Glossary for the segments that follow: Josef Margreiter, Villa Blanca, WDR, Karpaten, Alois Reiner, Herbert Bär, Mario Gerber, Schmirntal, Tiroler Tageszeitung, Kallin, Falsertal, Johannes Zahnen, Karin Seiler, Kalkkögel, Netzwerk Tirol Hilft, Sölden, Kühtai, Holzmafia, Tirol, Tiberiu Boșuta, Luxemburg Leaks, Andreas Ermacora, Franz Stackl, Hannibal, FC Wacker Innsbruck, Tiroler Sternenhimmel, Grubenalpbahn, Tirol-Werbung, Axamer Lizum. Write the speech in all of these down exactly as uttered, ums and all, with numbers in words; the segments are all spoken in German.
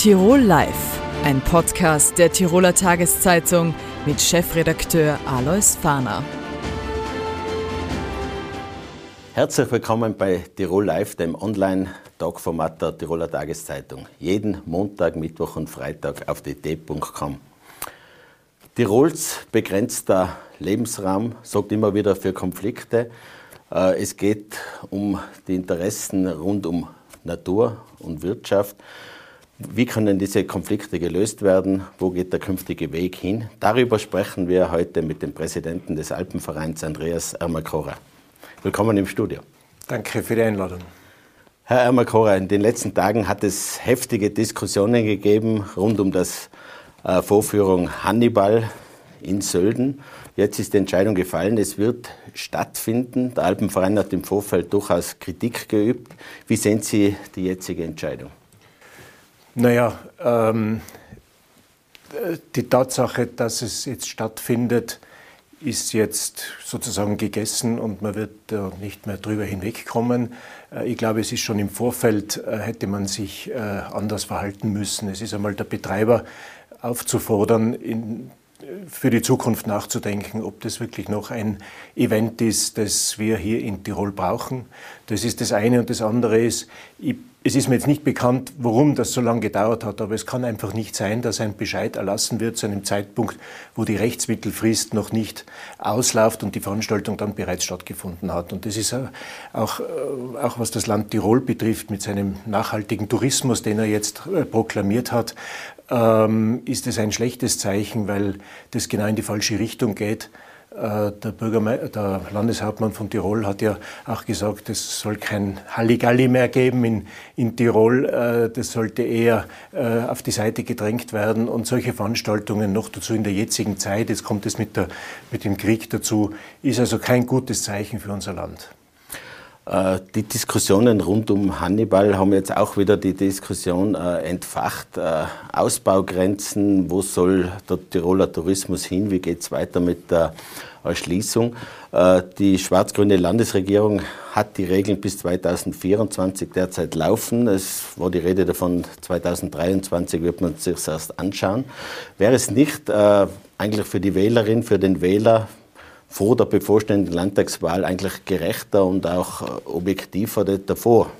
Tirol Live, ein Podcast der Tiroler Tageszeitung mit Chefredakteur Alois Fahner. Herzlich willkommen bei Tirol Live, dem Online-Talk-Format der Tiroler Tageszeitung. Jeden Montag, Mittwoch und Freitag auf d t punkt com. Tirols begrenzter Lebensraum sorgt immer wieder für Konflikte. Es geht um die Interessen rund um Natur und Wirtschaft. Wie können diese Konflikte gelöst werden? Wo geht der künftige Weg hin? Darüber sprechen wir heute mit dem Präsidenten des Alpenvereins, Andreas Ermacora. Willkommen im Studio. Danke für die Einladung. Herr Ermacora, in den letzten Tagen hat es heftige Diskussionen gegeben rund um das äh, Vorführung Hannibal in Sölden. Jetzt ist die Entscheidung gefallen, es wird stattfinden. Der Alpenverein hat im Vorfeld durchaus Kritik geübt. Wie sehen Sie die jetzige Entscheidung? Naja, ähm, die Tatsache, dass es jetzt stattfindet, ist jetzt sozusagen gegessen und man wird äh, nicht mehr drüber hinwegkommen. Äh, ich glaube, es ist schon im Vorfeld, äh, hätte man sich äh, anders verhalten müssen. Es ist einmal der Betreiber aufzufordern, in, für die Zukunft nachzudenken, ob das wirklich noch ein Event ist, das wir hier in Tirol brauchen. Das ist das eine. Und das andere ist, ich Es ist mir jetzt nicht bekannt, warum das so lange gedauert hat, aber es kann einfach nicht sein, dass ein Bescheid erlassen wird zu einem Zeitpunkt, wo die Rechtsmittelfrist noch nicht ausläuft und die Veranstaltung dann bereits stattgefunden hat. Und das ist auch, auch was das Land Tirol betrifft, mit seinem nachhaltigen Tourismus, den er jetzt proklamiert hat, ist es ein schlechtes Zeichen, weil das genau in die falsche Richtung geht. Der, Bürgerme- der Landeshauptmann von Tirol hat ja auch gesagt, es soll kein Halligalli mehr geben in, in Tirol. Das sollte eher auf die Seite gedrängt werden. Und solche Veranstaltungen noch dazu in der jetzigen Zeit, jetzt kommt es mit, der, mit dem Krieg dazu, ist also kein gutes Zeichen für unser Land. Die Diskussionen rund um Hannibal haben jetzt auch wieder die Diskussion äh, entfacht. Äh, Ausbaugrenzen, wo soll der Tiroler Tourismus hin, wie geht es weiter mit der Erschließung? Äh, die schwarz-grüne Landesregierung hat die Regeln bis zweitausendvierundzwanzig derzeit laufen. Es war die Rede davon, zweitausenddreiundzwanzig wird man sich das erst anschauen. Wäre es nicht äh, eigentlich für die Wählerin, für den Wähler, vor der bevorstehenden Landtagswahl eigentlich gerechter und auch objektiver davor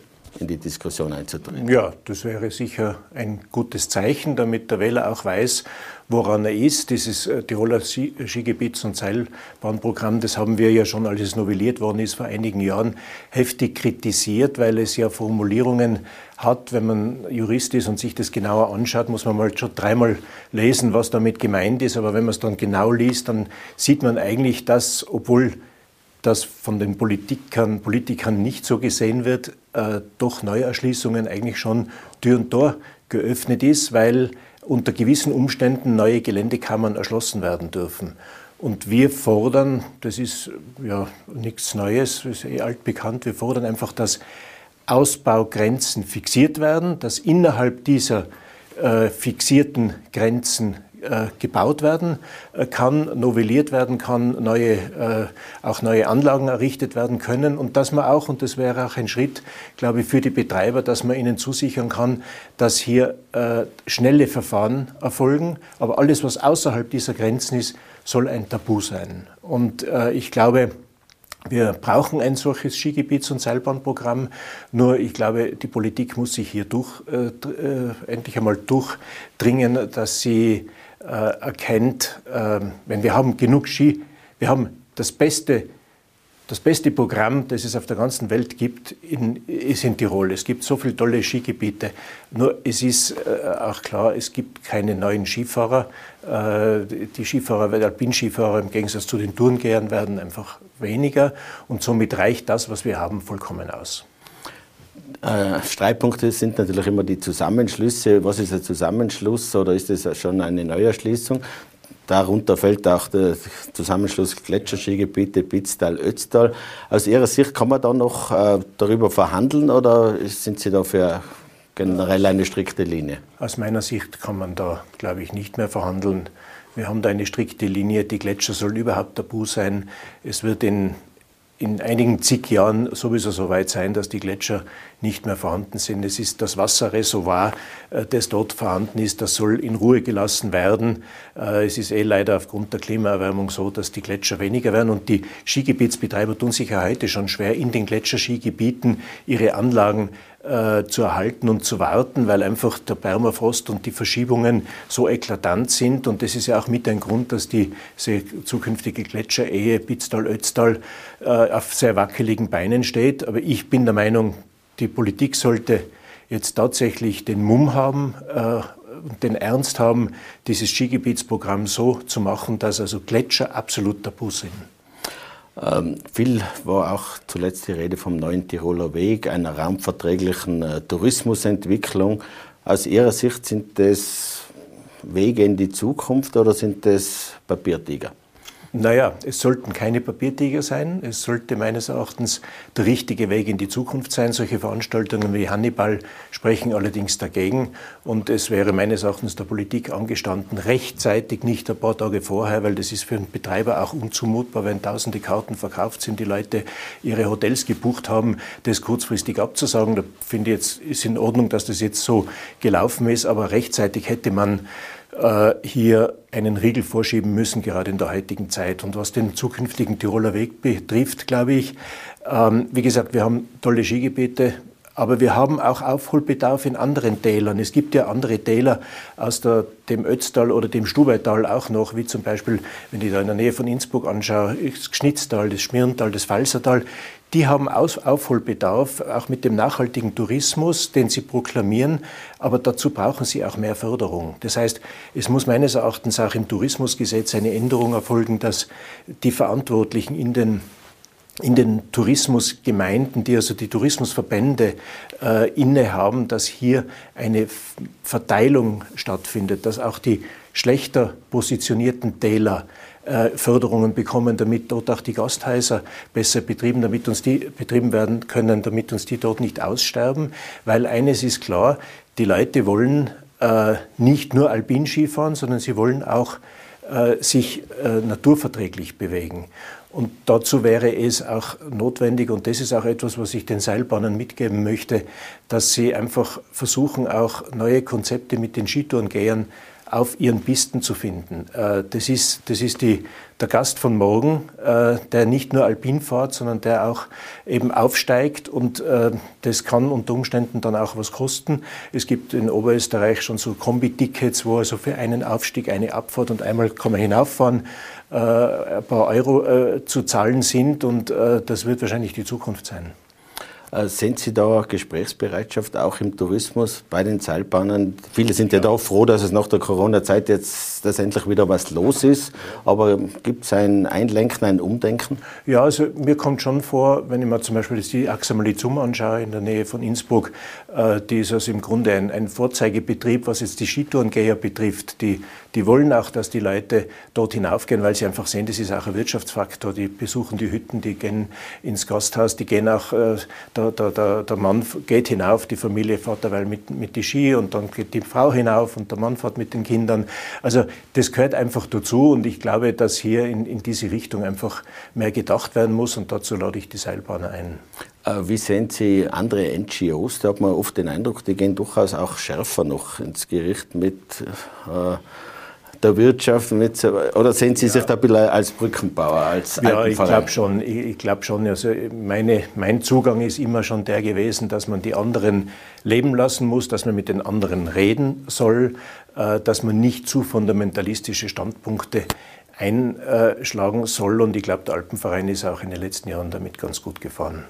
in die Diskussion einzutreten? Ja, das wäre sicher ein gutes Zeichen, damit der Wähler auch weiß, woran er ist. Dieses Tiroler Skigebiets- und Seilbahnprogramm, das haben wir ja schon, als es novelliert worden ist, vor einigen Jahren heftig kritisiert, weil es ja Formulierungen hat. Wenn man Jurist ist und sich das genauer anschaut, muss man mal schon dreimal lesen, was damit gemeint ist. Aber wenn man es dann genau liest, dann sieht man eigentlich, dass, obwohl das von den Politikern, Politikern nicht so gesehen wird, äh, doch Neuerschließungen eigentlich schon Tür und Tor geöffnet ist, weil unter gewissen Umständen neue Geländekammern erschlossen werden dürfen. Und wir fordern, das ist ja nichts Neues, ist eh altbekannt, wir fordern einfach, dass Ausbaugrenzen fixiert werden, dass innerhalb dieser äh, fixierten Grenzen gebaut werden kann, novelliert werden kann, neue, auch neue Anlagen errichtet werden können und dass man auch, und das wäre auch ein Schritt, glaube ich, für die Betreiber, dass man ihnen zusichern kann, dass hier schnelle Verfahren erfolgen, aber alles, was außerhalb dieser Grenzen ist, soll ein Tabu sein. Und ich glaube, wir brauchen ein solches Skigebiets- und Seilbahnprogramm, nur ich glaube, die Politik muss sich hier durch, äh, endlich einmal durchdringen, dass sie äh, erkennt, äh, wenn wir haben genug Ski, wir haben das beste, das beste Programm, das es auf der ganzen Welt gibt, in, ist in Tirol. Es gibt so viele tolle Skigebiete, nur es ist äh, auch klar, es gibt keine neuen Skifahrer. Äh, die Skifahrer, die Alpinskifahrer im Gegensatz zu den Tourengehern werden einfach weniger und somit reicht das, was wir haben, vollkommen aus. Äh, Streitpunkte sind natürlich immer die Zusammenschlüsse. Was ist ein Zusammenschluss oder ist das schon eine Neuerschließung? Darunter fällt auch der Zusammenschluss Gletscherskigebiete, Pitztal, Ötztal. Aus Ihrer Sicht kann man da noch äh, darüber verhandeln oder sind Sie da für generell eine strikte Linie? Aus meiner Sicht kann man da, glaube ich, nicht mehr verhandeln. Wir haben da eine strikte Linie. Die Gletscher sollen überhaupt tabu sein. Es wird in in einigen zig Jahren sowieso so weit sein, dass die Gletscher nicht mehr vorhanden sind. Es ist das Wasserreservoir, das dort vorhanden ist, das soll in Ruhe gelassen werden. Es ist eh leider aufgrund der Klimaerwärmung so, dass die Gletscher weniger werden und die Skigebietsbetreiber tun sich ja heute schon schwer, in den Gletscherskigebieten ihre Anlagen äh, zu erhalten und zu warten, weil einfach der Permafrost und die Verschiebungen so eklatant sind. Und das ist ja auch mit ein Grund, dass die zukünftige Gletscherehe Pitztal-Ötztal äh, auf sehr wackeligen Beinen steht. Aber ich bin der Meinung, die Politik sollte jetzt tatsächlich den Mumm haben äh, und den Ernst haben, dieses Skigebietsprogramm so zu machen, dass also Gletscher absolut tabu sind. Ähm, viel war auch zuletzt die Rede vom neuen Tiroler Weg, einer raumverträglichen äh, Tourismusentwicklung. Aus Ihrer Sicht sind das Wege in die Zukunft oder sind das Papiertiger? Naja, es sollten keine Papiertiger sein. Es sollte meines Erachtens der richtige Weg in die Zukunft sein. Solche Veranstaltungen wie Hannibal sprechen allerdings dagegen. Und es wäre meines Erachtens der Politik angestanden, rechtzeitig, nicht ein paar Tage vorher, weil das ist für einen Betreiber auch unzumutbar, wenn tausende Karten verkauft sind, die Leute ihre Hotels gebucht haben, das kurzfristig abzusagen. Da finde ich, jetzt ist in Ordnung, dass das jetzt so gelaufen ist. Aber rechtzeitig hätte man hier einen Riegel vorschieben müssen, gerade in der heutigen Zeit. Und was den zukünftigen Tiroler Weg betrifft, glaube ich, ähm, wie gesagt, wir haben tolle Skigebiete, aber wir haben auch Aufholbedarf in anderen Tälern. Es gibt ja andere Täler aus der, dem Ötztal oder dem Stubaital auch noch, wie zum Beispiel, wenn ich da in der Nähe von Innsbruck anschaue, das Gschnitztal, das Schmirntal, das Falsertal. Die haben Aufholbedarf, auch mit dem nachhaltigen Tourismus, den sie proklamieren, aber dazu brauchen sie auch mehr Förderung. Das heißt, es muss meines Erachtens auch im Tourismusgesetz eine Änderung erfolgen, dass die Verantwortlichen in den in den Tourismusgemeinden, die also die Tourismusverbände äh, innehaben, dass hier eine Verteilung stattfindet, dass auch die schlechter positionierten Täler Förderungen bekommen, damit dort auch die Gasthäuser besser betrieben, damit uns die betrieben werden können, damit uns die dort nicht aussterben. Weil eines ist klar, die Leute wollen äh, nicht nur Alpinski fahren, sondern sie wollen auch äh, sich äh, naturverträglich bewegen. Und dazu wäre es auch notwendig, und das ist auch etwas, was ich den Seilbahnern mitgeben möchte, dass sie einfach versuchen, auch neue Konzepte mit den Skitourengehern auf ihren Pisten zu finden. Das ist, das ist die, der Gast von morgen, der nicht nur alpin fährt, sondern der auch eben aufsteigt, und das kann unter Umständen dann auch was kosten. Es gibt in Oberösterreich schon so Kombi-Tickets, wo also für einen Aufstieg, eine Abfahrt und einmal kann man hinauffahren, ein paar Euro zu zahlen sind, und das wird wahrscheinlich die Zukunft sein. Sind Sie da Gesprächsbereitschaft auch im Tourismus bei den Seilbahnen? Viele sind ja, ja da froh, dass es nach der Corona-Zeit jetzt dass endlich wieder was los ist. Aber gibt es ein Einlenken, ein Umdenken? Ja, also mir kommt schon vor, wenn ich mir zum Beispiel die Axamer Lizum anschaue, in der Nähe von Innsbruck, die ist also im Grunde ein, ein Vorzeigebetrieb, was jetzt die Skitourengeher betrifft. Die, die wollen auch, dass die Leute dort hinaufgehen, weil sie einfach sehen, das ist auch ein Wirtschaftsfaktor. Die besuchen die Hütten, die gehen ins Gasthaus, die gehen auch... Der, der, der Mann geht hinauf, die Familie fährt derweil mit, mit die Ski, und dann geht die Frau hinauf und der Mann fährt mit den Kindern. Also das gehört einfach dazu, und ich glaube, dass hier in, in diese Richtung einfach mehr gedacht werden muss, und dazu lade ich die Seilbahner ein. Wie sehen Sie andere N G Os? Da hat man oft den Eindruck, die gehen durchaus auch schärfer noch ins Gericht mit... Äh der Wirtschaft mit, oder sehen Sie sich ja da ein bisschen als Brückenbauer, als Alpenverein? Ja, ich glaube schon. Ich, ich glaube schon. Also meine, mein Zugang ist immer schon der gewesen, dass man die anderen leben lassen muss, dass man mit den anderen reden soll, äh, dass man nicht zu fundamentalistische Standpunkte einschlagen soll. Und ich glaube, der Alpenverein ist auch in den letzten Jahren damit ganz gut gefahren.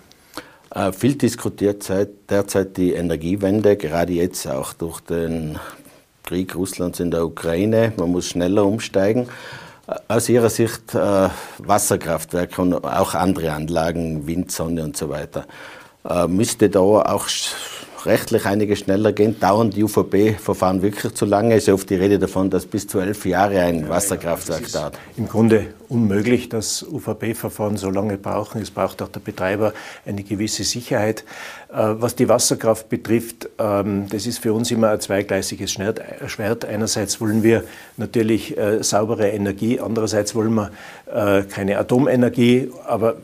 Äh, viel diskutiert derzeit die Energiewende, gerade jetzt auch durch den Krieg Russlands in der Ukraine, man muss schneller umsteigen. Aus Ihrer Sicht äh, Wasserkraftwerke und auch andere Anlagen, Wind, Sonne und so weiter. Äh, müsste da auch rechtlich einiges schneller gehen? Dauern die U V B-Verfahren wirklich zu lange? Es ist ja oft die Rede davon, dass bis zu elf Jahre ein ja, Wasserkraftwerk ja, dauert. Im Grunde unmöglich, dass U V B-Verfahren so lange brauchen. Es braucht auch der Betreiber eine gewisse Sicherheit. Was die Wasserkraft betrifft, das ist für uns immer ein zweigleisiges Schwert. Einerseits wollen wir natürlich saubere Energie, andererseits wollen wir keine Atomenergie, aber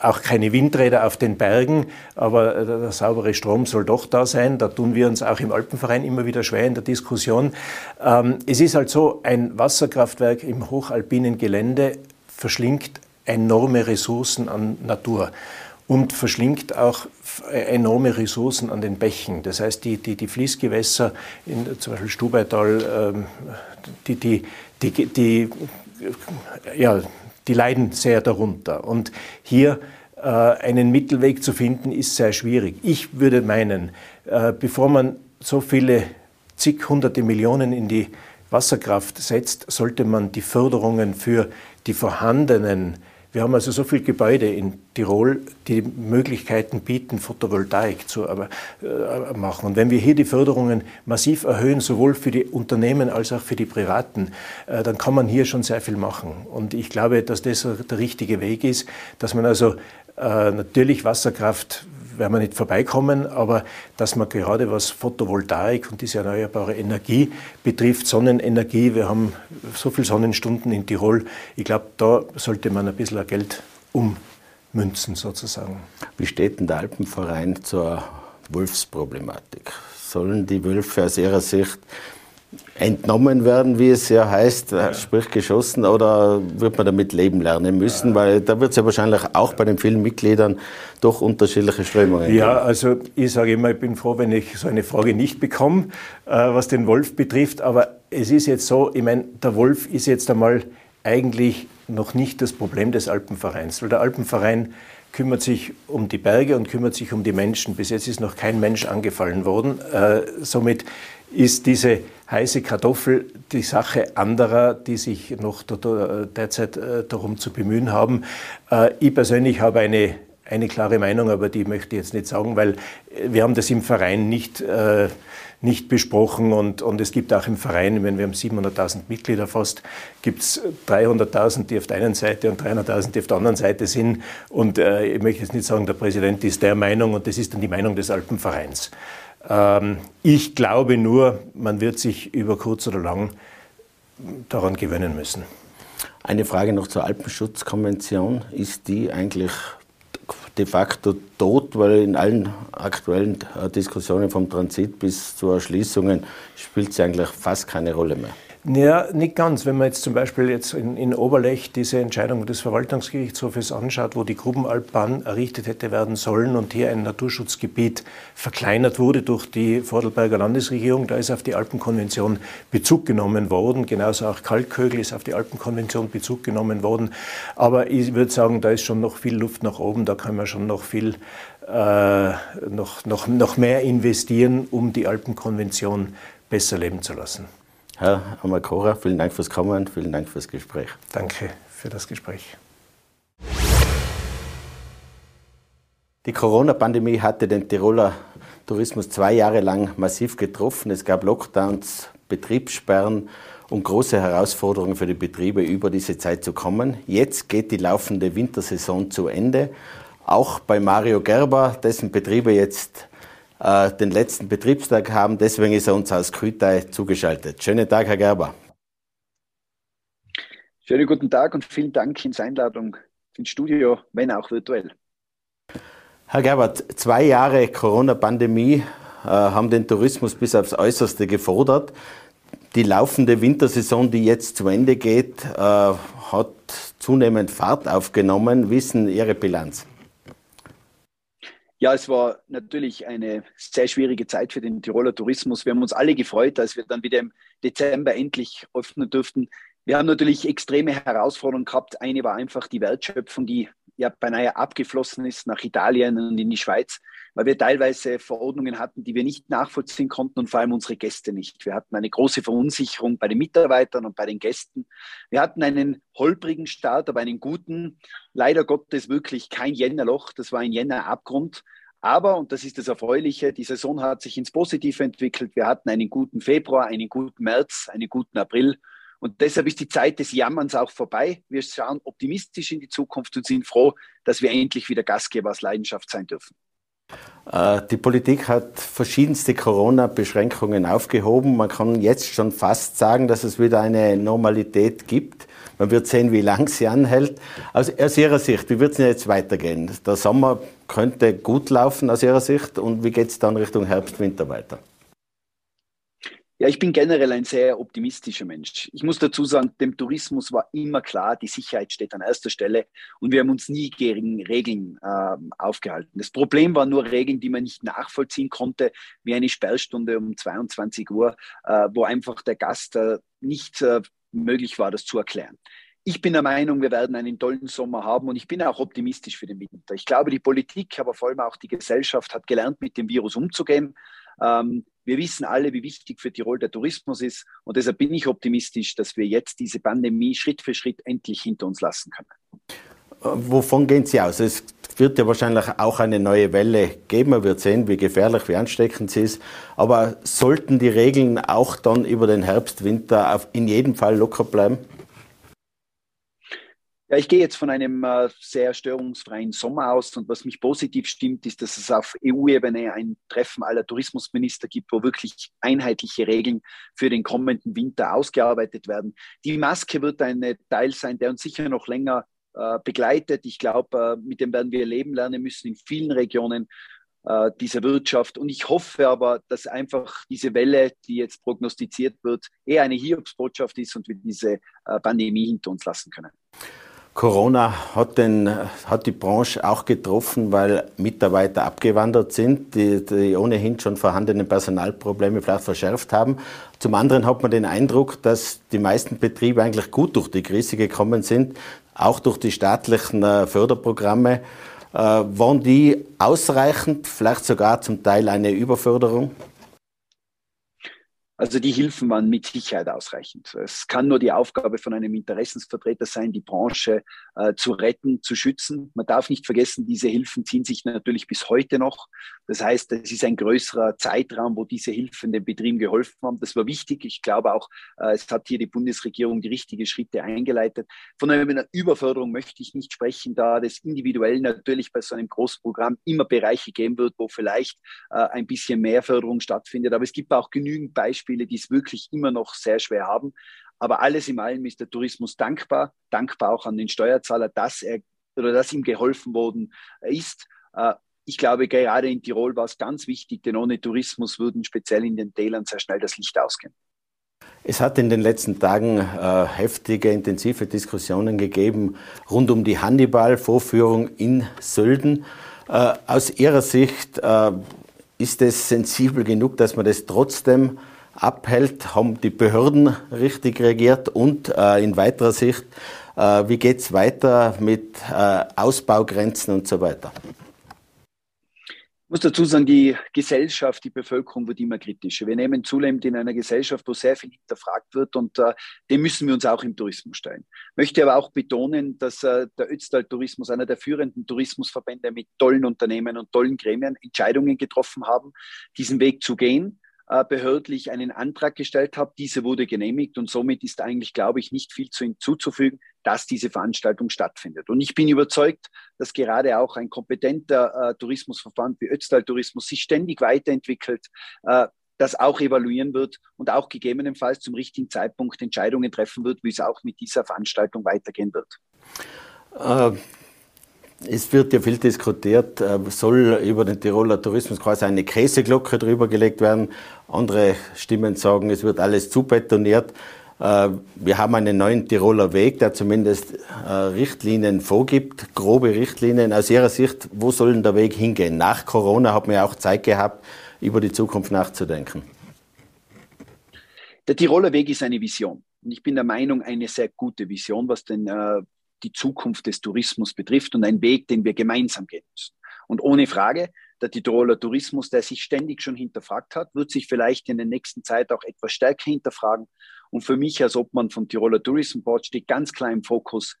auch keine Windräder auf den Bergen, aber der saubere Strom soll doch da sein. Da tun wir uns auch im Alpenverein immer wieder schwer in der Diskussion. Es ist halt so, ein Wasserkraftwerk im hochalpinen Gelände verschlingt enorme Ressourcen an Natur und verschlingt auch enorme Ressourcen an den Bächen. Das heißt, die, die, die Fließgewässer, in, zum Beispiel Stubaital, die, die, die, die, ja, die leiden sehr darunter. Und hier äh, einen Mittelweg zu finden, ist sehr schwierig. Ich würde meinen, äh, bevor man so viele zig hunderte Millionen in die Wasserkraft setzt, sollte man die Förderungen für die vorhandenen, wir haben also so viele Gebäude in Tirol, die Möglichkeiten bieten, Photovoltaik zu aber, äh, machen. Und wenn wir hier die Förderungen massiv erhöhen, sowohl für die Unternehmen als auch für die Privaten, äh, dann kann man hier schon sehr viel machen. Und ich glaube, dass das der richtige Weg ist, dass man also äh, natürlich Wasserkraft, werden wir nicht vorbeikommen, aber dass man gerade was Photovoltaik und diese erneuerbare Energie betrifft, Sonnenenergie, wir haben so viele Sonnenstunden in Tirol, ich glaube, da sollte man ein bisschen Geld ummünzen sozusagen. Wie steht denn der Alpenverein zur Wolfsproblematik? Sollen die Wölfe aus Ihrer Sicht entnommen werden, wie es ja heißt, ja. sprich geschossen, oder wird man damit leben lernen müssen? Ja. Weil da wird es ja wahrscheinlich auch bei den vielen Mitgliedern doch unterschiedliche Strömungen geben. Ja, also ich sage immer, ich bin froh, wenn ich so eine Frage nicht bekomme, was den Wolf betrifft. Aber es ist jetzt so, ich meine, der Wolf ist jetzt einmal eigentlich noch nicht das Problem des Alpenvereins, weil der Alpenverein kümmert sich um die Berge und kümmert sich um die Menschen. Bis jetzt ist noch kein Mensch angefallen worden. Äh, somit ist diese heiße Kartoffel die Sache anderer, die sich noch derzeit darum zu bemühen haben. Äh, ich persönlich habe eine, eine klare Meinung, aber die möchte ich jetzt nicht sagen, weil wir haben das im Verein nicht äh, nicht besprochen und, und es gibt auch im Verein, wenn wir haben siebenhunderttausend Mitglieder fast, gibt es dreihunderttausend, die auf der einen Seite und dreihunderttausend, die auf der anderen Seite sind. Und äh, ich möchte jetzt nicht sagen, der Präsident ist der Meinung und das ist dann die Meinung des Alpenvereins. Ähm, ich glaube nur, man wird sich über kurz oder lang daran gewöhnen müssen. Eine Frage noch zur Alpenschutzkonvention. Ist die eigentlich de facto tot, weil in allen aktuellen Diskussionen vom Transit bis zu Erschließungen spielt sie eigentlich fast keine Rolle mehr? Ja, nicht ganz. Wenn man jetzt zum Beispiel jetzt in, in Oberlech diese Entscheidung des Verwaltungsgerichtshofes anschaut, wo die Grubenalpbahn errichtet hätte werden sollen und hier ein Naturschutzgebiet verkleinert wurde durch die Vorarlberger Landesregierung, da ist auf die Alpenkonvention Bezug genommen worden. Genauso auch Kalkkögel ist auf die Alpenkonvention Bezug genommen worden. Aber ich würde sagen, da ist schon noch viel Luft nach oben, da kann man schon noch viel äh, noch, noch, noch mehr investieren, um die Alpenkonvention besser leben zu lassen. Herr Ermacora, vielen Dank fürs Kommen, vielen Dank fürs Gespräch. Danke für das Gespräch. Die Corona-Pandemie hatte den Tiroler Tourismus zwei Jahre lang massiv getroffen. Es gab Lockdowns, Betriebssperren und große Herausforderungen für die Betriebe, über diese Zeit zu kommen. Jetzt geht die laufende Wintersaison zu Ende. Auch bei Mario Gerber, dessen Betriebe jetzt den letzten Betriebstag haben. Deswegen ist er uns aus Kühtai zugeschaltet. Schönen Tag, Herr Gerber. Schönen guten Tag und vielen Dank ins Einladung ins Studio, wenn auch virtuell. Herr Gerber, zwei Jahre Corona-Pandemie äh, haben den Tourismus bis aufs Äußerste gefordert. Die laufende Wintersaison, die jetzt zu Ende geht, äh, hat zunehmend Fahrt aufgenommen. Wie ist denn Ihre Bilanz? Ja, es war natürlich eine sehr schwierige Zeit für den Tiroler Tourismus. Wir haben uns alle gefreut, als wir dann wieder im Dezember endlich öffnen durften. Wir haben natürlich extreme Herausforderungen gehabt. Eine war einfach die Wertschöpfung, die ja beinahe abgeflossen ist nach Italien und in die Schweiz, weil wir teilweise Verordnungen hatten, die wir nicht nachvollziehen konnten und vor allem unsere Gäste nicht. Wir hatten eine große Verunsicherung bei den Mitarbeitern und bei den Gästen. Wir hatten einen holprigen Start, aber einen guten. Leider Gottes wirklich kein Jännerloch, das war ein Jännerabgrund. Aber, und das ist das Erfreuliche, die Saison hat sich ins Positive entwickelt. Wir hatten einen guten Februar, einen guten März, einen guten April. Und deshalb ist die Zeit des Jammerns auch vorbei. Wir schauen optimistisch in die Zukunft und sind froh, dass wir endlich wieder Gastgeber aus Leidenschaft sein dürfen. Die Politik hat verschiedenste Corona-Beschränkungen aufgehoben. Man kann jetzt schon fast sagen, dass es wieder eine Normalität gibt. Man wird sehen, wie lange sie anhält. Also aus Ihrer Sicht, wie wird es denn jetzt weitergehen? Der Sommer könnte gut laufen aus Ihrer Sicht. Und wie geht es dann Richtung Herbst, Winter weiter? Ja, ich bin generell ein sehr optimistischer Mensch. Ich muss dazu sagen, dem Tourismus war immer klar, die Sicherheit steht an erster Stelle und wir haben uns nie gegen Regeln äh, aufgehalten. Das Problem waren nur Regeln, die man nicht nachvollziehen konnte, wie eine Sperrstunde um zweiundzwanzig Uhr, äh, wo einfach der Gast äh, nicht äh, möglich war, das zu erklären. Ich bin der Meinung, wir werden einen tollen Sommer haben und ich bin auch optimistisch für den Winter. Ich glaube, die Politik, aber vor allem auch die Gesellschaft hat gelernt, mit dem Virus umzugehen. Ähm, Wir wissen alle, wie wichtig für Tirol der Tourismus ist und deshalb bin ich optimistisch, dass wir jetzt diese Pandemie Schritt für Schritt endlich hinter uns lassen können. Wovon gehen Sie aus? Es wird ja wahrscheinlich auch eine neue Welle geben. Man wird sehen, wie gefährlich, wie ansteckend sie ist. Aber sollten die Regeln auch dann über den Herbst, Winter auf, in jedem Fall locker bleiben? Ja, ich gehe jetzt von einem äh, sehr störungsfreien Sommer aus und was mich positiv stimmt, ist, dass es auf E U-Ebene ein Treffen aller Tourismusminister gibt, wo wirklich einheitliche Regeln für den kommenden Winter ausgearbeitet werden. Die Maske wird ein Teil sein, der uns sicher noch länger äh, begleitet. Ich glaube, äh, mit dem werden wir leben lernen müssen in vielen Regionen äh, dieser Wirtschaft und ich hoffe aber, dass einfach diese Welle, die jetzt prognostiziert wird, eher eine Hiobsbotschaft ist und wir diese äh, Pandemie hinter uns lassen können. Corona hat, den, hat die Branche auch getroffen, weil Mitarbeiter abgewandert sind, die, die ohnehin schon vorhandenen Personalprobleme vielleicht verschärft haben. Zum anderen hat man den Eindruck, dass die meisten Betriebe eigentlich gut durch die Krise gekommen sind, auch durch die staatlichen Förderprogramme. Äh, waren die ausreichend, vielleicht sogar zum Teil eine Überförderung? Also die Hilfen waren mit Sicherheit ausreichend. Es kann nur die Aufgabe von einem Interessensvertreter sein, die Branche äh, zu retten, zu schützen. Man darf nicht vergessen, diese Hilfen ziehen sich natürlich bis heute noch. Das heißt, es ist ein größerer Zeitraum, wo diese Hilfen den Betrieben geholfen haben. Das war wichtig. Ich glaube auch, äh, es hat hier die Bundesregierung die richtigen Schritte eingeleitet. Von einer Überförderung möchte ich nicht sprechen, da das individuell natürlich bei so einem großen Programm immer Bereiche geben wird, wo vielleicht äh, ein bisschen mehr Förderung stattfindet. Aber es gibt auch genügend Beispiele, die es wirklich immer noch sehr schwer haben. Aber alles in allem ist der Tourismus dankbar, dankbar auch an den Steuerzahler, dass er oder dass ihm geholfen worden ist. Ich glaube, gerade in Tirol war es ganz wichtig, denn ohne Tourismus würden speziell in den Tälern sehr schnell das Licht ausgehen. Es hat in den letzten Tagen äh, heftige, intensive Diskussionen gegeben rund um die Handball-Vorführung in Sölden. Äh, aus Ihrer Sicht äh, ist es sensibel genug, dass man das trotzdem abhält, haben die Behörden richtig reagiert und äh, in weiterer Sicht, äh, wie geht es weiter mit äh, Ausbaugrenzen und so weiter? Ich muss dazu sagen, die Gesellschaft, die Bevölkerung wird immer kritischer. Wir nehmen zunehmend in einer Gesellschaft, wo sehr viel hinterfragt wird und äh, dem müssen wir uns auch im Tourismus stellen. Ich möchte aber auch betonen, dass äh, der Ötztal Tourismus, einer der führenden Tourismusverbände mit tollen Unternehmen und tollen Gremien, Entscheidungen getroffen haben, diesen Weg zu gehen. Behördlich einen Antrag gestellt habe. Diese wurde genehmigt und somit ist eigentlich, glaube ich, nicht viel zu hinzuzufügen, dass diese Veranstaltung stattfindet. Und ich bin überzeugt, dass gerade auch ein kompetenter äh, Tourismusverband wie Ötztal Tourismus sich ständig weiterentwickelt, äh, das auch evaluieren wird und auch gegebenenfalls zum richtigen Zeitpunkt Entscheidungen treffen wird, wie es auch mit dieser Veranstaltung weitergehen wird. Äh. Es wird ja viel diskutiert, soll über den Tiroler Tourismus quasi eine Käseglocke drüber gelegt werden. Andere Stimmen sagen, es wird alles zubetoniert. Wir haben einen neuen Tiroler Weg, der zumindest Richtlinien vorgibt, grobe Richtlinien. Aus Ihrer Sicht, wo soll denn der Weg hingehen? Nach Corona hat man ja auch Zeit gehabt, über die Zukunft nachzudenken. Der Tiroler Weg ist eine Vision. Und ich bin der Meinung, eine sehr gute Vision, was den äh, die Zukunft des Tourismus betrifft und ein Weg, den wir gemeinsam gehen müssen. Und ohne Frage, der Tiroler Tourismus, der sich ständig schon hinterfragt hat, wird sich vielleicht in der nächsten Zeit auch etwas stärker hinterfragen. Und für mich als Obmann vom Tiroler Tourismus Board steht ganz klar im Fokus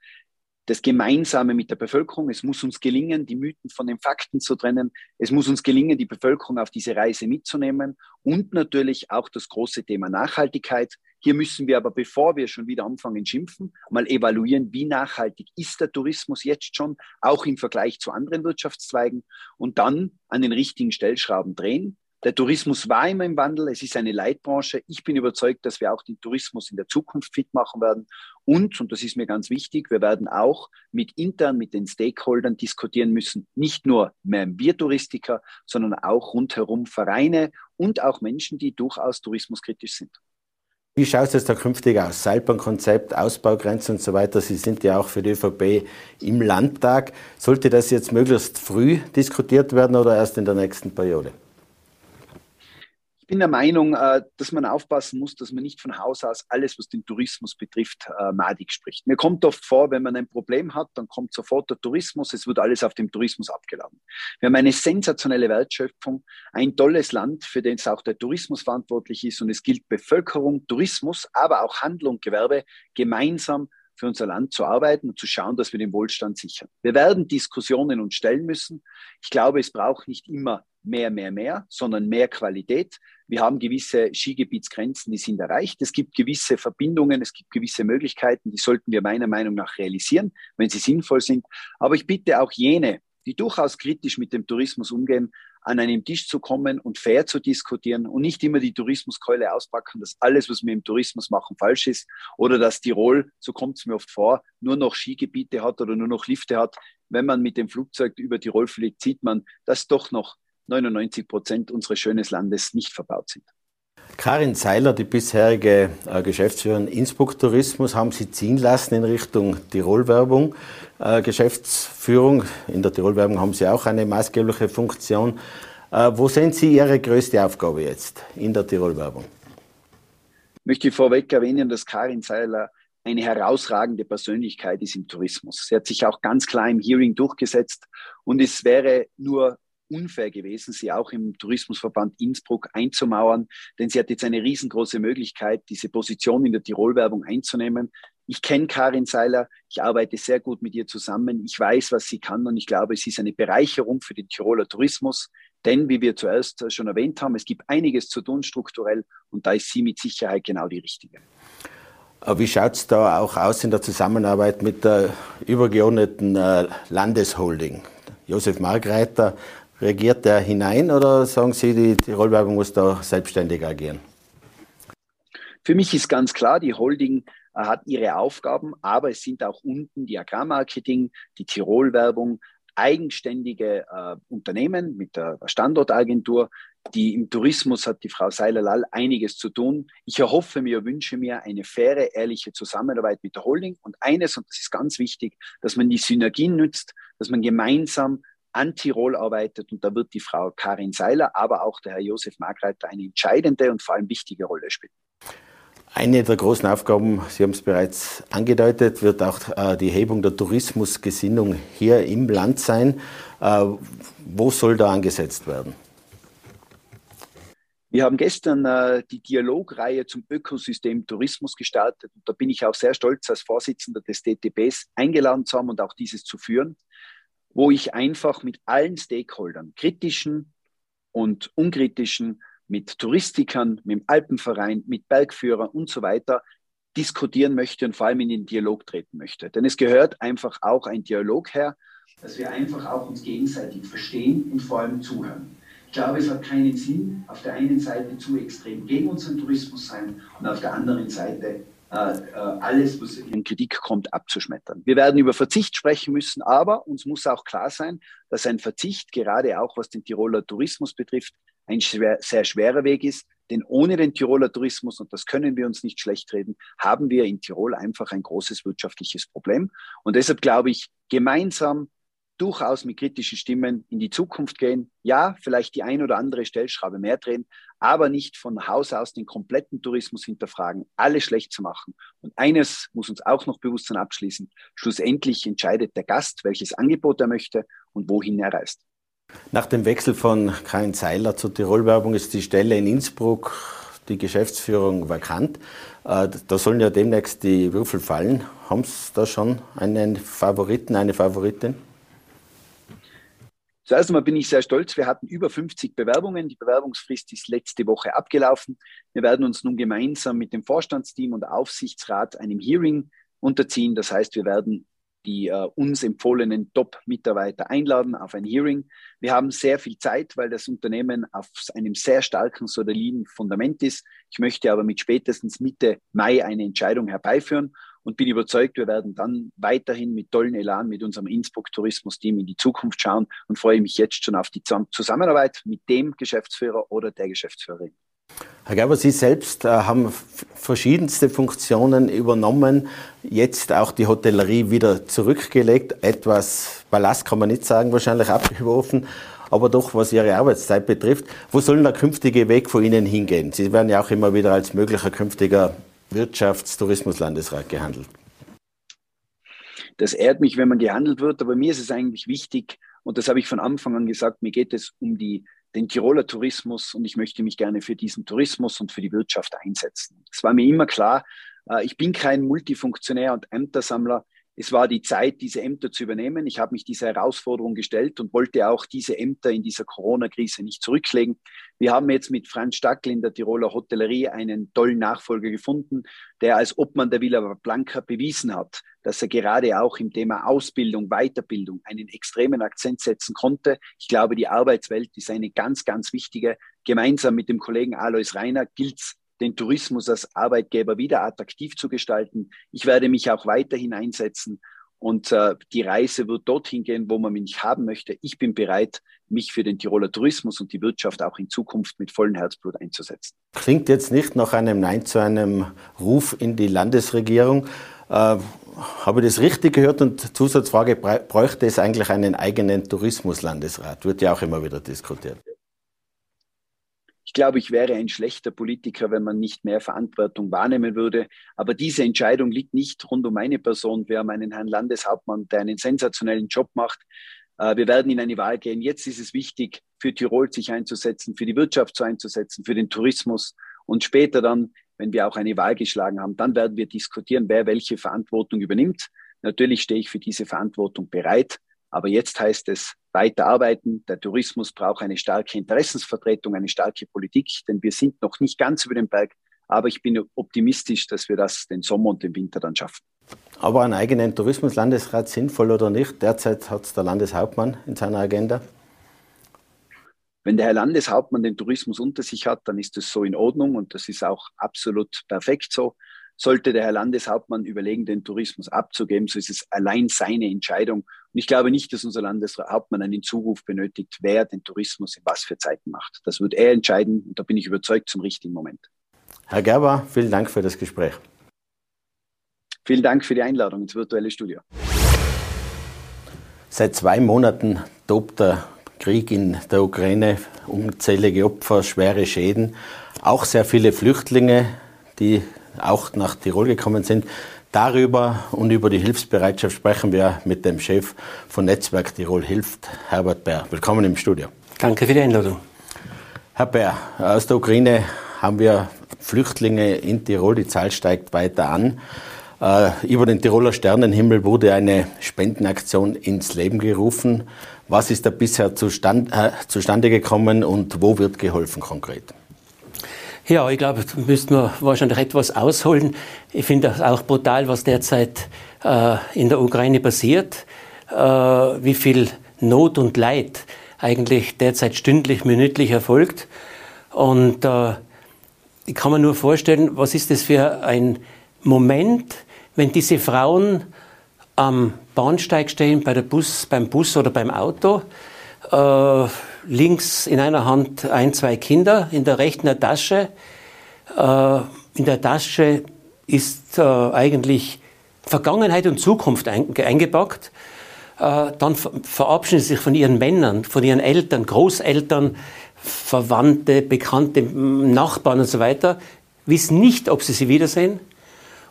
das Gemeinsame mit der Bevölkerung. Es muss uns gelingen, die Mythen von den Fakten zu trennen. Es muss uns gelingen, die Bevölkerung auf diese Reise mitzunehmen und natürlich auch das große Thema Nachhaltigkeit. Hier müssen wir aber, bevor wir schon wieder anfangen schimpfen, mal evaluieren, wie nachhaltig ist der Tourismus jetzt schon, auch im Vergleich zu anderen Wirtschaftszweigen und dann an den richtigen Stellschrauben drehen. Der Tourismus war immer im Wandel, es ist eine Leitbranche. Ich bin überzeugt, dass wir auch den Tourismus in der Zukunft fit machen werden. Und, und das ist mir ganz wichtig, wir werden auch mit intern, mit den Stakeholdern diskutieren müssen. Nicht nur mehr wir Touristiker, sondern auch rundherum Vereine und auch Menschen, die durchaus tourismuskritisch sind. Wie schaut es da künftig aus? Seilbahnkonzept, Ausbaugrenzen und so weiter. Sie sind ja auch für die ÖVP im Landtag. Sollte das jetzt möglichst früh diskutiert werden oder erst in der nächsten Periode? Ich bin der Meinung, dass man aufpassen muss, dass man nicht von Haus aus alles, was den Tourismus betrifft, madig spricht. Mir kommt oft vor, wenn man ein Problem hat, dann kommt sofort der Tourismus, es wird alles auf dem Tourismus abgeladen. Wir haben eine sensationelle Wertschöpfung, ein tolles Land, für das auch der Tourismus verantwortlich ist und es gilt Bevölkerung, Tourismus, aber auch Handel und Gewerbe gemeinsam für unser Land zu arbeiten und zu schauen, dass wir den Wohlstand sichern. Wir werden Diskussionen uns stellen müssen. Ich glaube, es braucht nicht immer mehr, mehr, mehr, sondern mehr Qualität. Wir haben gewisse Skigebietsgrenzen, die sind erreicht. Es gibt gewisse Verbindungen, es gibt gewisse Möglichkeiten, die sollten wir meiner Meinung nach realisieren, wenn sie sinnvoll sind. Aber ich bitte auch jene, die durchaus kritisch mit dem Tourismus umgehen, an einem Tisch zu kommen und fair zu diskutieren und nicht immer die Tourismuskeule auspacken, dass alles, was wir im Tourismus machen, falsch ist oder dass Tirol, so kommt es mir oft vor, nur noch Skigebiete hat oder nur noch Lifte hat. Wenn man mit dem Flugzeug über Tirol fliegt, sieht man, dass doch noch neunundneunzig Prozent unseres schönen Landes nicht verbaut sind. Karin Seiler, die bisherige Geschäftsführerin Innsbruck Tourismus, haben Sie ziehen lassen in Richtung Tirol-Werbung. Geschäftsführung, in der Tirol-Werbung haben Sie auch eine maßgebliche Funktion. Wo sehen Sie Ihre größte Aufgabe jetzt in der Tirol-Werbung? Ich möchte vorweg erwähnen, dass Karin Seiler eine herausragende Persönlichkeit ist im Tourismus. Sie hat sich auch ganz klar im Hearing durchgesetzt und es wäre nur unfair gewesen, sie auch im Tourismusverband Innsbruck einzumauern, denn sie hat jetzt eine riesengroße Möglichkeit, diese Position in der Tirol-Werbung einzunehmen. Ich kenne Karin Seiler, ich arbeite sehr gut mit ihr zusammen, ich weiß, was sie kann und ich glaube, es ist eine Bereicherung für den Tiroler Tourismus, denn wie wir zuerst schon erwähnt haben, es gibt einiges zu tun strukturell und da ist sie mit Sicherheit genau die Richtige. Wie schaut es da auch aus in der Zusammenarbeit mit der übergeordneten Landesholding? Josef Margreiter, regiert der hinein oder sagen Sie, die Tirol-Werbung muss da selbstständig agieren? Für mich ist ganz klar, die Holding hat ihre Aufgaben, aber es sind auch unten die Agrarmarketing, die Tirol-Werbung, eigenständige äh, Unternehmen mit der Standortagentur, die im Tourismus hat die Frau Seiler-Lall einiges zu tun. Ich erhoffe mir, wünsche mir eine faire, ehrliche Zusammenarbeit mit der Holding und eines, und das ist ganz wichtig, dass man die Synergien nutzt, dass man gemeinsam an Tirol arbeitet und da wird die Frau Karin Seiler, aber auch der Herr Josef Margreiter eine entscheidende und vor allem wichtige Rolle spielen. Eine der großen Aufgaben, Sie haben es bereits angedeutet, wird auch die Hebung der Tourismusgesinnung hier im Land sein. Wo soll da angesetzt werden? Wir haben gestern äh, die Dialogreihe zum Ökosystem Tourismus gestartet. Und da bin ich auch sehr stolz, als Vorsitzender des D T Bs eingeladen zu haben und auch dieses zu führen, wo ich einfach mit allen Stakeholdern, kritischen und unkritischen, mit Touristikern, mit dem Alpenverein, mit Bergführern und so weiter diskutieren möchte und vor allem in den Dialog treten möchte. Denn es gehört einfach auch ein Dialog her, dass wir einfach auch uns gegenseitig verstehen und vor allem zuhören. Ich glaube, es hat keinen Sinn, auf der einen Seite zu extrem gegen unseren Tourismus sein und auf der anderen Seite alles, was in Kritik kommt, abzuschmettern. Wir werden über Verzicht sprechen müssen, aber uns muss auch klar sein, dass ein Verzicht, gerade auch was den Tiroler Tourismus betrifft, ein schwer, sehr schwerer Weg ist, denn ohne den Tiroler Tourismus, und das können wir uns nicht schlechtreden, haben wir in Tirol einfach ein großes wirtschaftliches Problem. Und deshalb glaube ich, gemeinsam durchaus mit kritischen Stimmen in die Zukunft gehen. Ja, vielleicht die ein oder andere Stellschraube mehr drehen, aber nicht von Haus aus den kompletten Tourismus hinterfragen, alles schlecht zu machen. Und eines muss uns auch noch bewusst sein abschließen. Schlussendlich entscheidet der Gast, welches Angebot er möchte und wohin er reist. Nach dem Wechsel von Karin Seiler zur Tirol-Werbung ist die Stelle in Innsbruck, die Geschäftsführung, vakant. Da sollen ja demnächst die Würfel fallen. Haben Sie da schon einen Favoriten, eine Favoritin? Zuerst einmal bin ich sehr stolz, wir hatten über fünfzig Bewerbungen, die Bewerbungsfrist ist letzte Woche abgelaufen. Wir werden uns nun gemeinsam mit dem Vorstandsteam und Aufsichtsrat einem Hearing unterziehen, das heißt, wir werden die äh, uns empfohlenen Top-Mitarbeiter einladen auf ein Hearing. Wir haben sehr viel Zeit, weil das Unternehmen auf einem sehr starken, soliden Fundament ist. Ich möchte aber mit spätestens Mitte Mai eine Entscheidung herbeiführen und bin überzeugt, wir werden dann weiterhin mit tollen Elan mit unserem Innsbruck Tourismus-Team in die Zukunft schauen und freue mich jetzt schon auf die Zusammenarbeit mit dem Geschäftsführer oder der Geschäftsführerin. Herr Gerber, Sie selbst äh, haben verschiedenste Funktionen übernommen, jetzt auch die Hotellerie wieder zurückgelegt, etwas Ballast kann man nicht sagen, wahrscheinlich abgeworfen, aber doch was Ihre Arbeitszeit betrifft. Wo soll der künftige Weg von Ihnen hingehen? Sie werden ja auch immer wieder als möglicher künftiger Wirtschafts-Tourismus-Landesrat gehandelt. Das ehrt mich, wenn man gehandelt wird, aber mir ist es eigentlich wichtig, und das habe ich von Anfang an gesagt, mir geht es um die den Tiroler Tourismus und ich möchte mich gerne für diesen Tourismus und für die Wirtschaft einsetzen. Es war mir immer klar, ich bin kein Multifunktionär und Ämtersammler. Es war die Zeit, diese Ämter zu übernehmen. Ich habe mich dieser Herausforderung gestellt und wollte auch diese Ämter in dieser Corona-Krise nicht zurücklegen. Wir haben jetzt mit Franz Stackl in der Tiroler Hotellerie einen tollen Nachfolger gefunden, der als Obmann der Villa Blanca bewiesen hat, dass er gerade auch im Thema Ausbildung, Weiterbildung einen extremen Akzent setzen konnte. Ich glaube, die Arbeitswelt ist eine ganz, ganz wichtige. Gemeinsam mit dem Kollegen Alois Reiner gilt es, den Tourismus als Arbeitgeber wieder attraktiv zu gestalten. Ich werde mich auch weiterhin einsetzen und äh, die Reise wird dorthin gehen, wo man mich haben möchte. Ich bin bereit, mich für den Tiroler Tourismus und die Wirtschaft auch in Zukunft mit vollem Herzblut einzusetzen. Klingt jetzt nicht nach einem Nein zu einem Ruf in die Landesregierung. Äh, habe ich das richtig gehört? Und Zusatzfrage, bräuchte es eigentlich einen eigenen Tourismuslandesrat? Wird ja auch immer wieder diskutiert. Ich glaube, ich wäre ein schlechter Politiker, wenn man nicht mehr Verantwortung wahrnehmen würde. Aber diese Entscheidung liegt nicht rund um meine Person. Wir haben einen Herrn Landeshauptmann, der einen sensationellen Job macht. Wir werden in eine Wahl gehen. Jetzt ist es wichtig, für Tirol sich einzusetzen, für die Wirtschaft zu einzusetzen, für den Tourismus. Und später dann, wenn wir auch eine Wahl geschlagen haben, dann werden wir diskutieren, wer welche Verantwortung übernimmt. Natürlich stehe ich für diese Verantwortung bereit. Aber jetzt heißt es weiterarbeiten. Der Tourismus braucht eine starke Interessensvertretung, eine starke Politik, denn wir sind noch nicht ganz über den Berg. Aber ich bin optimistisch, dass wir das den Sommer und den Winter dann schaffen. Aber einen eigenen Tourismuslandesrat sinnvoll oder nicht? Derzeit hat es der Landeshauptmann in seiner Agenda. Wenn der Herr Landeshauptmann den Tourismus unter sich hat, dann ist das so in Ordnung und das ist auch absolut perfekt so. Sollte der Herr Landeshauptmann überlegen, den Tourismus abzugeben, so ist es allein seine Entscheidung. Und ich glaube nicht, dass unser Landeshauptmann einen Zuruf benötigt, wer den Tourismus in was für Zeiten macht. Das wird er entscheiden und da bin ich überzeugt zum richtigen Moment. Herr Gerber, vielen Dank für das Gespräch. Vielen Dank für die Einladung ins virtuelle Studio. Seit zwei Monaten tobt der Krieg in der Ukraine, unzählige Opfer, schwere Schäden, auch sehr viele Flüchtlinge, die auch nach Tirol gekommen sind. Darüber und über die Hilfsbereitschaft sprechen wir mit dem Chef von Netzwerk Tirol Hilft, Herbert Bär. Willkommen im Studio. Danke für die Einladung. Herr Bär, aus der Ukraine haben wir Flüchtlinge in Tirol, die Zahl steigt weiter an. Über den Tiroler Sternenhimmel wurde eine Spendenaktion ins Leben gerufen. Was ist da bisher zustand, äh, zustande gekommen und wo wird geholfen konkret? Ja, ich glaube, da müssten wir wahrscheinlich etwas ausholen. Ich finde das auch brutal, was derzeit äh, in der Ukraine passiert. Äh, wie viel Not und Leid eigentlich derzeit stündlich, minütlich erfolgt. Und äh, ich kann mir nur vorstellen, was ist das für ein Moment, wenn diese Frauen am Bahnsteig stehen, bei der Bus, beim Bus oder beim Auto, äh, links in einer Hand ein, zwei Kinder, in der rechten eine Tasche. Äh, in der Tasche ist äh, eigentlich Vergangenheit und Zukunft ein, eingepackt. Äh, dann ver- verabschieden sie sich von ihren Männern, von ihren Eltern, Großeltern, Verwandte, Bekannte, Nachbarn und so weiter, wissen nicht, ob sie sie wiedersehen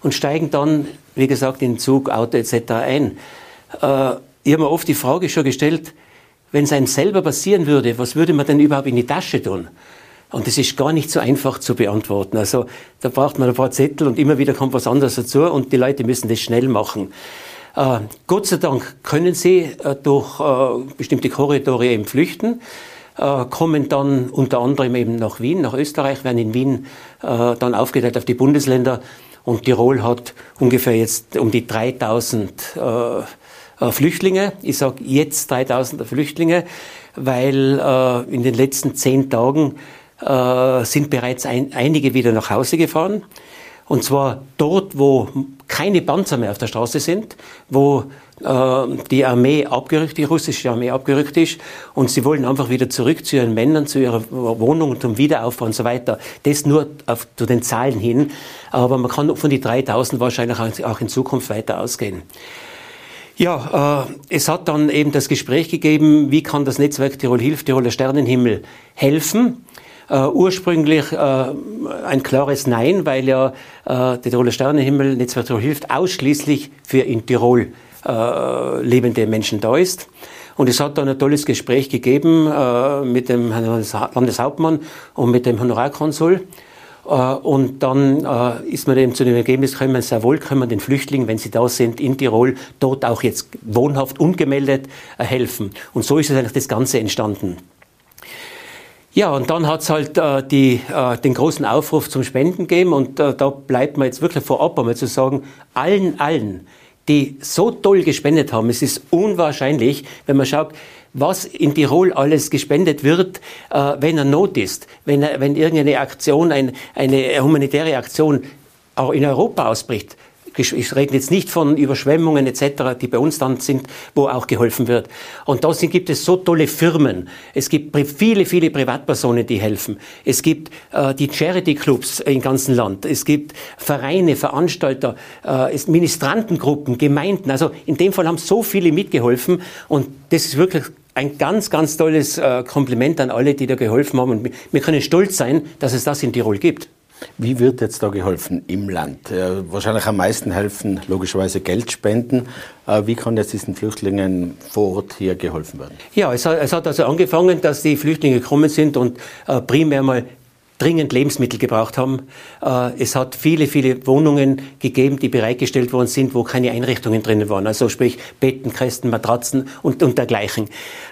und steigen dann, wie gesagt, in Zug, Auto et cetera ein. Äh, ich habe mir oft die Frage schon gestellt, wenn es einem selber passieren würde, was würde man denn überhaupt in die Tasche tun? Und das ist gar nicht so einfach zu beantworten. Also da braucht man ein paar Zettel und immer wieder kommt was anderes dazu und die Leute müssen das schnell machen. Äh, Gott sei Dank können sie äh, durch äh, bestimmte Korridore eben flüchten, äh, kommen dann unter anderem eben nach Wien, nach Österreich, werden in Wien äh, dann aufgeteilt auf die Bundesländer und Tirol hat ungefähr jetzt um die dreitausend äh, äh, Flüchtlinge. Ich sage jetzt dreitausend Flüchtlinge, weil äh, in den letzten zehn Tagen äh, sind bereits ein, einige wieder nach Hause gefahren. Und zwar dort, wo keine Panzer mehr auf der Straße sind, wo äh, die Armee abgerückt, die russische Armee abgerückt ist, und sie wollen einfach wieder zurück zu ihren Männern, zu ihrer Wohnung, zum Wiederaufbau und so weiter. Das nur auf, zu den Zahlen hin, aber man kann von die dreitausend wahrscheinlich auch in Zukunft weiter ausgehen. Ja, äh, es hat dann eben das Gespräch gegeben, wie kann das Netzwerk Tirol Hilft, Tiroler Sternenhimmel helfen? Uh, ursprünglich uh, ein klares Nein, weil ja uh, der Tiroler Sternenhimmel, Netzwerk Tirol Hilft, ausschließlich für in Tirol uh, lebende Menschen da ist. Und es hat dann ein tolles Gespräch gegeben uh, mit dem Landeshauptmann und mit dem Honorarkonsul. Uh, und dann uh, ist man eben zu dem Ergebnis gekommen, sehr wohl können wir den Flüchtlingen, wenn sie da sind, in Tirol, dort auch jetzt wohnhaft ungemeldet uh, helfen. Und so ist eigentlich das Ganze entstanden. Ja, und dann hat's halt äh, die, äh, den großen Aufruf zum Spenden gegeben, und äh, da bleibt man jetzt wirklich vorab einmal zu sagen, allen, allen, die so toll gespendet haben, es ist unwahrscheinlich, wenn man schaut, was in Tirol alles gespendet wird, äh, wenn eine Not ist, wenn, wenn irgendeine Aktion, ein, eine humanitäre Aktion auch in Europa ausbricht. Ich rede jetzt nicht von Überschwemmungen et cetera, die bei uns dann sind, wo auch geholfen wird. Und da gibt es so tolle Firmen. Es gibt viele, viele Privatpersonen, die helfen. Es gibt äh, die Charity-Clubs im ganzen Land. Es gibt Vereine, Veranstalter, äh, es, Ministrantengruppen, Gemeinden. Also in dem Fall haben so viele mitgeholfen. Und das ist wirklich ein ganz, ganz tolles äh, Kompliment an alle, die da geholfen haben. Und wir können stolz sein, dass es das in Tirol gibt. Wie wird jetzt da geholfen im Land? Äh, wahrscheinlich am meisten helfen logischerweise Geldspenden. Äh, wie kann jetzt diesen Flüchtlingen vor Ort hier geholfen werden? Ja, es hat, es hat also angefangen, dass die Flüchtlinge gekommen sind und äh, primär mal dringend Lebensmittel gebraucht haben. Äh, es hat viele, viele Wohnungen gegeben, die bereitgestellt worden sind, wo keine Einrichtungen drinnen waren. Also sprich Betten, Kästen, Matratzen und, und dergleichen.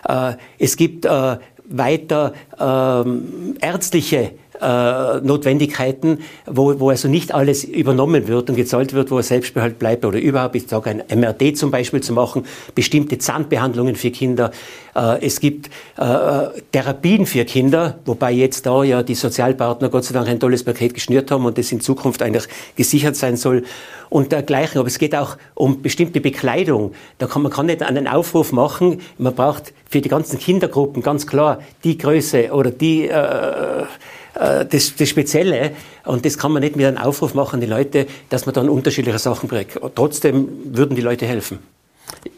Äh, es gibt äh, weiter äh, ärztliche Äh, Notwendigkeiten, wo, wo also nicht alles übernommen wird und gezahlt wird, wo er Selbstbehalt bleibt oder überhaupt, ich sage ein M R T zum Beispiel zu machen, bestimmte Zahnbehandlungen für Kinder. Äh, es gibt äh, Therapien für Kinder, wobei jetzt da ja die Sozialpartner Gott sei Dank ein tolles Paket geschnürt haben und das in Zukunft eigentlich gesichert sein soll und dergleichen. Aber es geht auch um bestimmte Bekleidung. Da kann man kann nicht einen Aufruf machen. Man braucht für die ganzen Kindergruppen ganz klar die Größe oder die äh, Das, das Spezielle, und das kann man nicht mit einem Aufruf machen, die Leute, dass man dann unterschiedliche Sachen kriegt. Trotzdem würden die Leute helfen.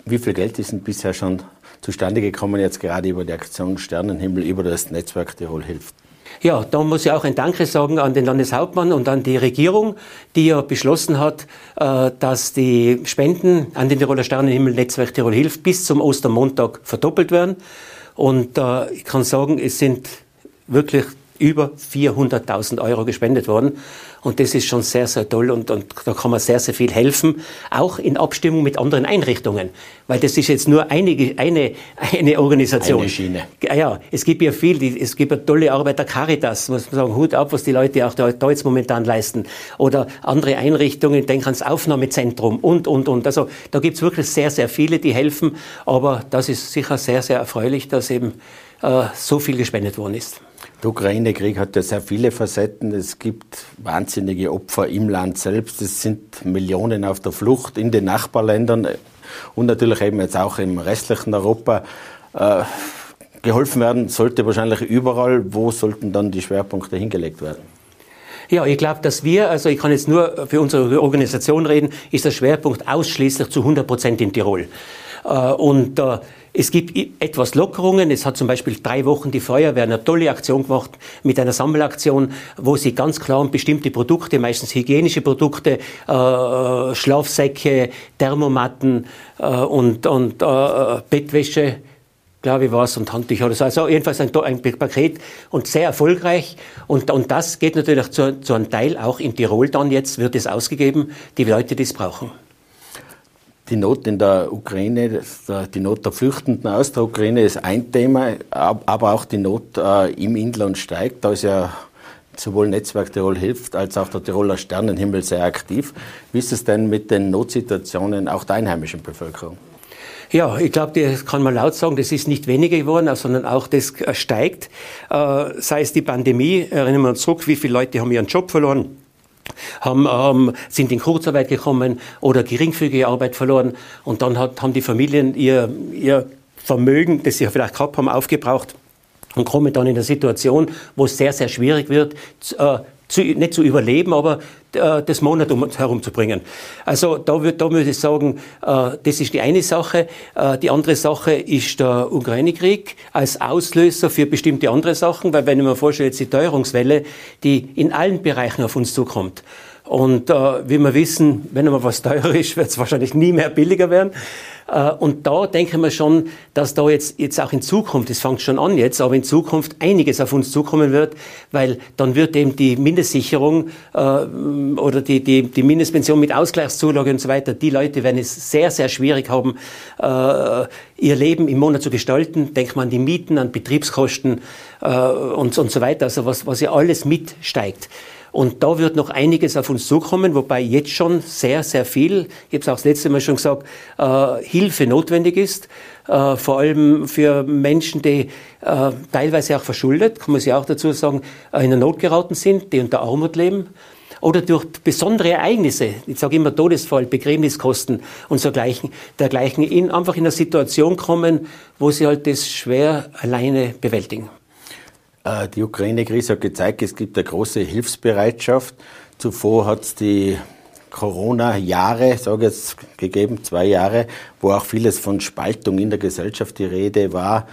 Wie viel Geld ist denn bisher schon zustande gekommen, jetzt gerade über die Aktion Sternenhimmel, über das Netzwerk Tirol Hilft? Ja, da muss ich auch ein Danke sagen an den Landeshauptmann und an die Regierung, die ja beschlossen hat, dass die Spenden an den Tiroler Sternenhimmel Netzwerk Tirol Hilft bis zum Ostermontag verdoppelt werden. Und ich kann sagen, es sind wirklich über vierhunderttausend Euro gespendet worden. Und das ist schon sehr, sehr toll. Und, und da kann man sehr, sehr viel helfen. Auch in Abstimmung mit anderen Einrichtungen. Weil das ist jetzt nur eine, eine, eine Organisation. Eine Schiene. Ja, es gibt ja viel. Die, es gibt ja tolle Arbeit der Caritas. Muss man sagen, Hut ab, was die Leute auch da, da jetzt momentan leisten. Oder andere Einrichtungen, denk ans Aufnahmezentrum und, und, und. Also da gibt's wirklich sehr, sehr viele, die helfen. Aber das ist sicher sehr, sehr erfreulich, dass eben äh, so viel gespendet worden ist. Der Ukraine-Krieg hat ja sehr viele Facetten. Es gibt wahnsinnige Opfer im Land selbst. Es sind Millionen auf der Flucht in den Nachbarländern und natürlich eben jetzt auch im restlichen Europa. Äh, geholfen werden sollte wahrscheinlich überall. Wo sollten dann die Schwerpunkte hingelegt werden? Ja, ich glaube, dass wir, also ich kann jetzt nur für unsere Organisation reden, ist der Schwerpunkt ausschließlich zu hundert Prozent in Tirol. Äh, und äh, Es gibt etwas Lockerungen. Es hat zum Beispiel drei Wochen die Feuerwehr eine tolle Aktion gemacht mit einer Sammelaktion, wo sie ganz klar bestimmte Produkte, meistens hygienische Produkte, äh, Schlafsäcke, Thermomatten äh, und, und äh, Bettwäsche, glaube ich, war es, und Handtücher oder so. Also jedenfalls ein, ein Paket und sehr erfolgreich. Und, und das geht natürlich zu, zu einem Teil auch in Tirol dann jetzt, wird es ausgegeben, die Leute, die es brauchen. Die Not in der Ukraine, die Not der Flüchtenden aus der Ukraine ist ein Thema, aber auch die Not im Inland steigt. Da ist ja sowohl Netzwerk Tirol Hilft als auch der Tiroler Sternenhimmel sehr aktiv. Wie ist es denn mit den Notsituationen auch der einheimischen Bevölkerung? Ja, ich glaube, das kann man laut sagen, das ist nicht weniger geworden, sondern auch das steigt. Sei es die Pandemie, erinnern wir uns zurück, wie viele Leute haben ihren Job verloren, haben, ähm, sind in Kurzarbeit gekommen oder geringfügige Arbeit verloren. Und dann hat, haben die Familien ihr, ihr Vermögen, das sie vielleicht gehabt haben, aufgebraucht und kommen dann in eine Situation, wo es sehr, sehr schwierig wird, äh, zu, nicht zu überleben, aber äh, das Monat um uns herumzubringen. Also da würde da würd ich sagen, äh, das ist die eine Sache. Äh, die andere Sache ist der Ukraine-Krieg als Auslöser für bestimmte andere Sachen, weil wenn ich mir vorstelle, jetzt die Teuerungswelle, die in allen Bereichen auf uns zukommt. Und äh, wie wir wissen, wenn einmal was teurer ist, wird es wahrscheinlich nie mehr billiger werden. Äh, und da denken wir schon, dass da jetzt, jetzt auch in Zukunft, das fängt schon an jetzt, aber in Zukunft einiges auf uns zukommen wird, weil dann wird eben die Mindestsicherung äh, oder die, die, die Mindestpension mit Ausgleichszulage und so weiter, die Leute werden es sehr, sehr schwierig haben, äh, ihr Leben im Monat zu gestalten. Denkt man an die Mieten, an Betriebskosten äh, und, und so weiter, also was, was ja alles mitsteigt. Und da wird noch einiges auf uns zukommen, wobei jetzt schon sehr, sehr viel, ich habe es auch das letzte Mal schon gesagt, äh, Hilfe notwendig ist, äh, vor allem für Menschen, die äh, teilweise auch verschuldet, kann man sie auch dazu sagen, äh, in der Not geraten sind, die unter Armut leben oder durch besondere Ereignisse, ich sage immer Todesfall, Begräbniskosten und so dergleichen, dergleichen in, einfach in eine Situation kommen, wo sie halt das schwer alleine bewältigen. Die Ukraine-Krise hat gezeigt, es gibt eine große Hilfsbereitschaft. Zuvor hat es die Corona-Jahre, sage ich jetzt, gegeben, zwei Jahre, wo auch vieles von Spaltung in der Gesellschaft die Rede war.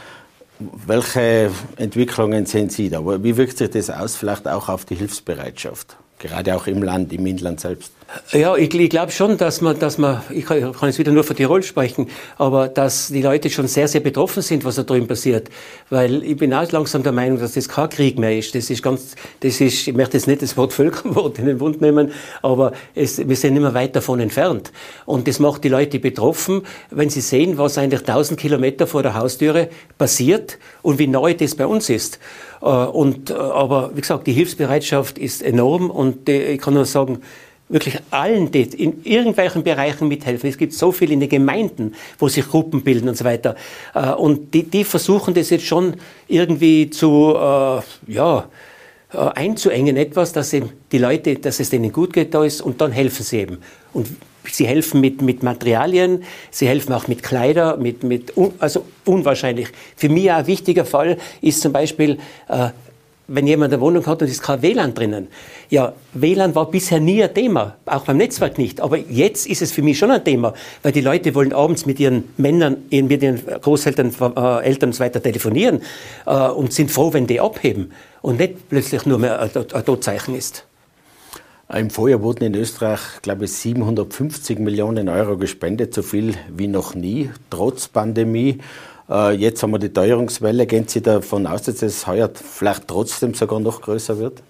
Welche Entwicklungen sehen Sie da? Wie wirkt sich das aus, vielleicht auch auf die Hilfsbereitschaft? Gerade auch im Land, im Inland selbst. Ja, ich, ich glaube schon, dass man, dass man, ich kann, ich kann jetzt wieder nur von Tirol sprechen, aber dass die Leute schon sehr, sehr betroffen sind, was da drüben passiert. Weil ich bin auch langsam der Meinung, dass das kein Krieg mehr ist. Das ist ganz, das ist, ich möchte jetzt nicht das Wort Völkermord in den Mund nehmen, aber es, wir sind immer weit davon entfernt. Und das macht die Leute betroffen, wenn sie sehen, was eigentlich tausend Kilometer vor der Haustüre passiert und wie neu das bei uns ist. Und, aber wie gesagt, die Hilfsbereitschaft ist enorm und ich kann nur sagen, wirklich allen, die in irgendwelchen Bereichen mithelfen. Es gibt so viel in den Gemeinden, wo sich Gruppen bilden und so weiter. Und die, die versuchen das jetzt schon irgendwie zu, äh, ja, einzuengen, etwas, dass eben die Leute, dass es denen gut geht da ist und dann helfen sie eben. Und sie helfen mit, mit Materialien, sie helfen auch mit Kleider, mit, mit, also unwahrscheinlich. Für mich auch ein wichtiger Fall ist zum Beispiel, äh, wenn jemand eine Wohnung hat und es ist kein W L A N drinnen. Ja, W L A N war bisher nie ein Thema, auch beim Netzwerk nicht. Aber jetzt ist es für mich schon ein Thema, weil die Leute wollen abends mit ihren Männern, mit ihren Großeltern, äh, Eltern und so weiter telefonieren äh, und sind froh, wenn die abheben und nicht plötzlich nur mehr ein, ein Totzeichen ist. Im Vorjahr wurden in Österreich, glaube ich, siebenhundertfünfzig Millionen Euro gespendet, so viel wie noch nie, trotz Pandemie. Äh, jetzt haben wir die Teuerungswelle. Gehen Sie davon aus, dass es heuer vielleicht trotzdem sogar noch größer wird?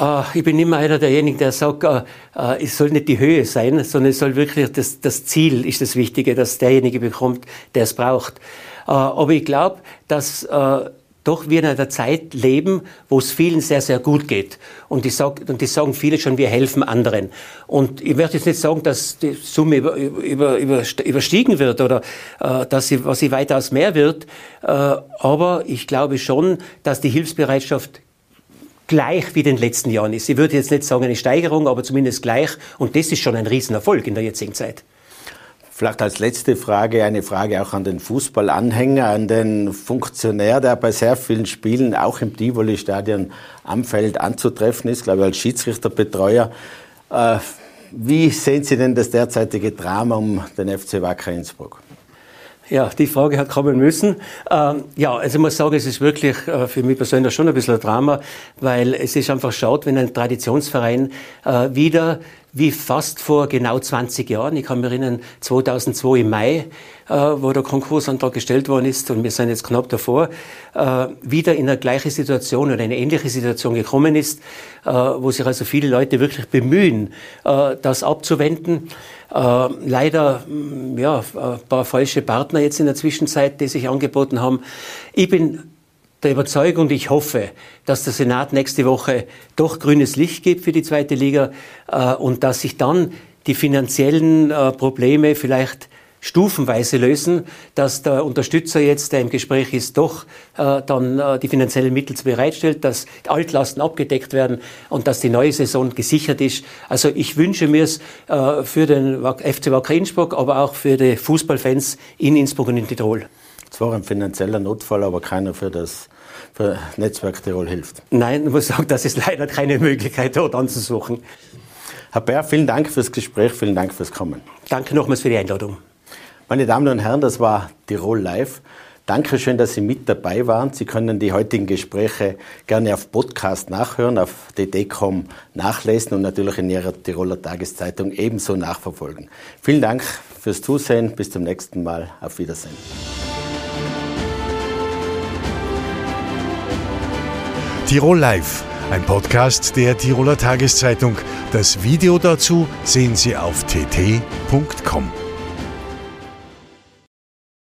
Äh, ich bin immer einer derjenigen, der sagt, äh, äh, es soll nicht die Höhe sein, sondern es soll wirklich das, das Ziel ist das Wichtige, dass derjenige bekommt, der es braucht. Äh, aber ich glaube, dass äh, Doch wir in einer Zeit leben, wo es vielen sehr, sehr gut geht. Und die, sag, und die sagen viele schon, wir helfen anderen. Und ich möchte jetzt nicht sagen, dass die Summe über, über, über, überstiegen wird oder äh, dass sie, was sie weitaus mehr wird. Äh, aber ich glaube schon, dass die Hilfsbereitschaft gleich wie in den letzten Jahren ist. Ich würde jetzt nicht sagen eine Steigerung, aber zumindest gleich. Und das ist schon ein Riesenerfolg in der jetzigen Zeit. Vielleicht als letzte Frage eine Frage auch an den Fußballanhänger, an den Funktionär, der bei sehr vielen Spielen auch im Tivoli-Stadion am Feld anzutreffen ist, glaube ich, als Schiedsrichterbetreuer. Äh, wie sehen Sie denn das derzeitige Drama um den F C Wacker Innsbruck? Ja, die Frage hat kommen müssen. Ähm, ja, also ich muss sagen, es ist wirklich äh, für mich persönlich schon ein bisschen ein Drama, weil es ist einfach schade, wenn ein Traditionsverein äh, wieder, wie fast vor genau zwanzig Jahren, ich kann mich erinnern, zweitausendzwei im Mai, äh, wo der Konkursantrag gestellt worden ist und wir sind jetzt knapp davor, äh, wieder in eine gleiche Situation oder eine ähnliche Situation gekommen ist, äh, wo sich also viele Leute wirklich bemühen, äh, das abzuwenden. Äh, leider, ja, ein paar falsche Partner jetzt in der Zwischenzeit, die sich angeboten haben. Ich bin der Überzeugung, ich hoffe, dass der Senat nächste Woche doch grünes Licht gibt für die zweite Liga äh, und dass sich dann die finanziellen äh, Probleme vielleicht stufenweise lösen, dass der Unterstützer jetzt, der im Gespräch ist, doch äh, dann äh, die finanziellen Mittel bereitstellt, dass Altlasten abgedeckt werden und dass die neue Saison gesichert ist. Also ich wünsche mir es äh, für den F C Wacker Innsbruck, aber auch für die Fußballfans in Innsbruck und in Tirol. Es war ein finanzieller Notfall, aber keiner für das für Netzwerk Tirol hilft. Nein, ich muss sagen, das ist leider keine Möglichkeit, dort anzusuchen. Herr Bär, vielen Dank fürs Gespräch, vielen Dank fürs Kommen. Danke nochmals für die Einladung. Meine Damen und Herren, das war Tirol Live. Dankeschön, dass Sie mit dabei waren. Sie können die heutigen Gespräche gerne auf Podcast nachhören, auf d d punkt com nachlesen und natürlich in Ihrer Tiroler Tageszeitung ebenso nachverfolgen. Vielen Dank fürs Zusehen. Bis zum nächsten Mal. Auf Wiedersehen. Tirol Live, ein Podcast der Tiroler Tageszeitung. Das Video dazu sehen Sie auf t t punkt com.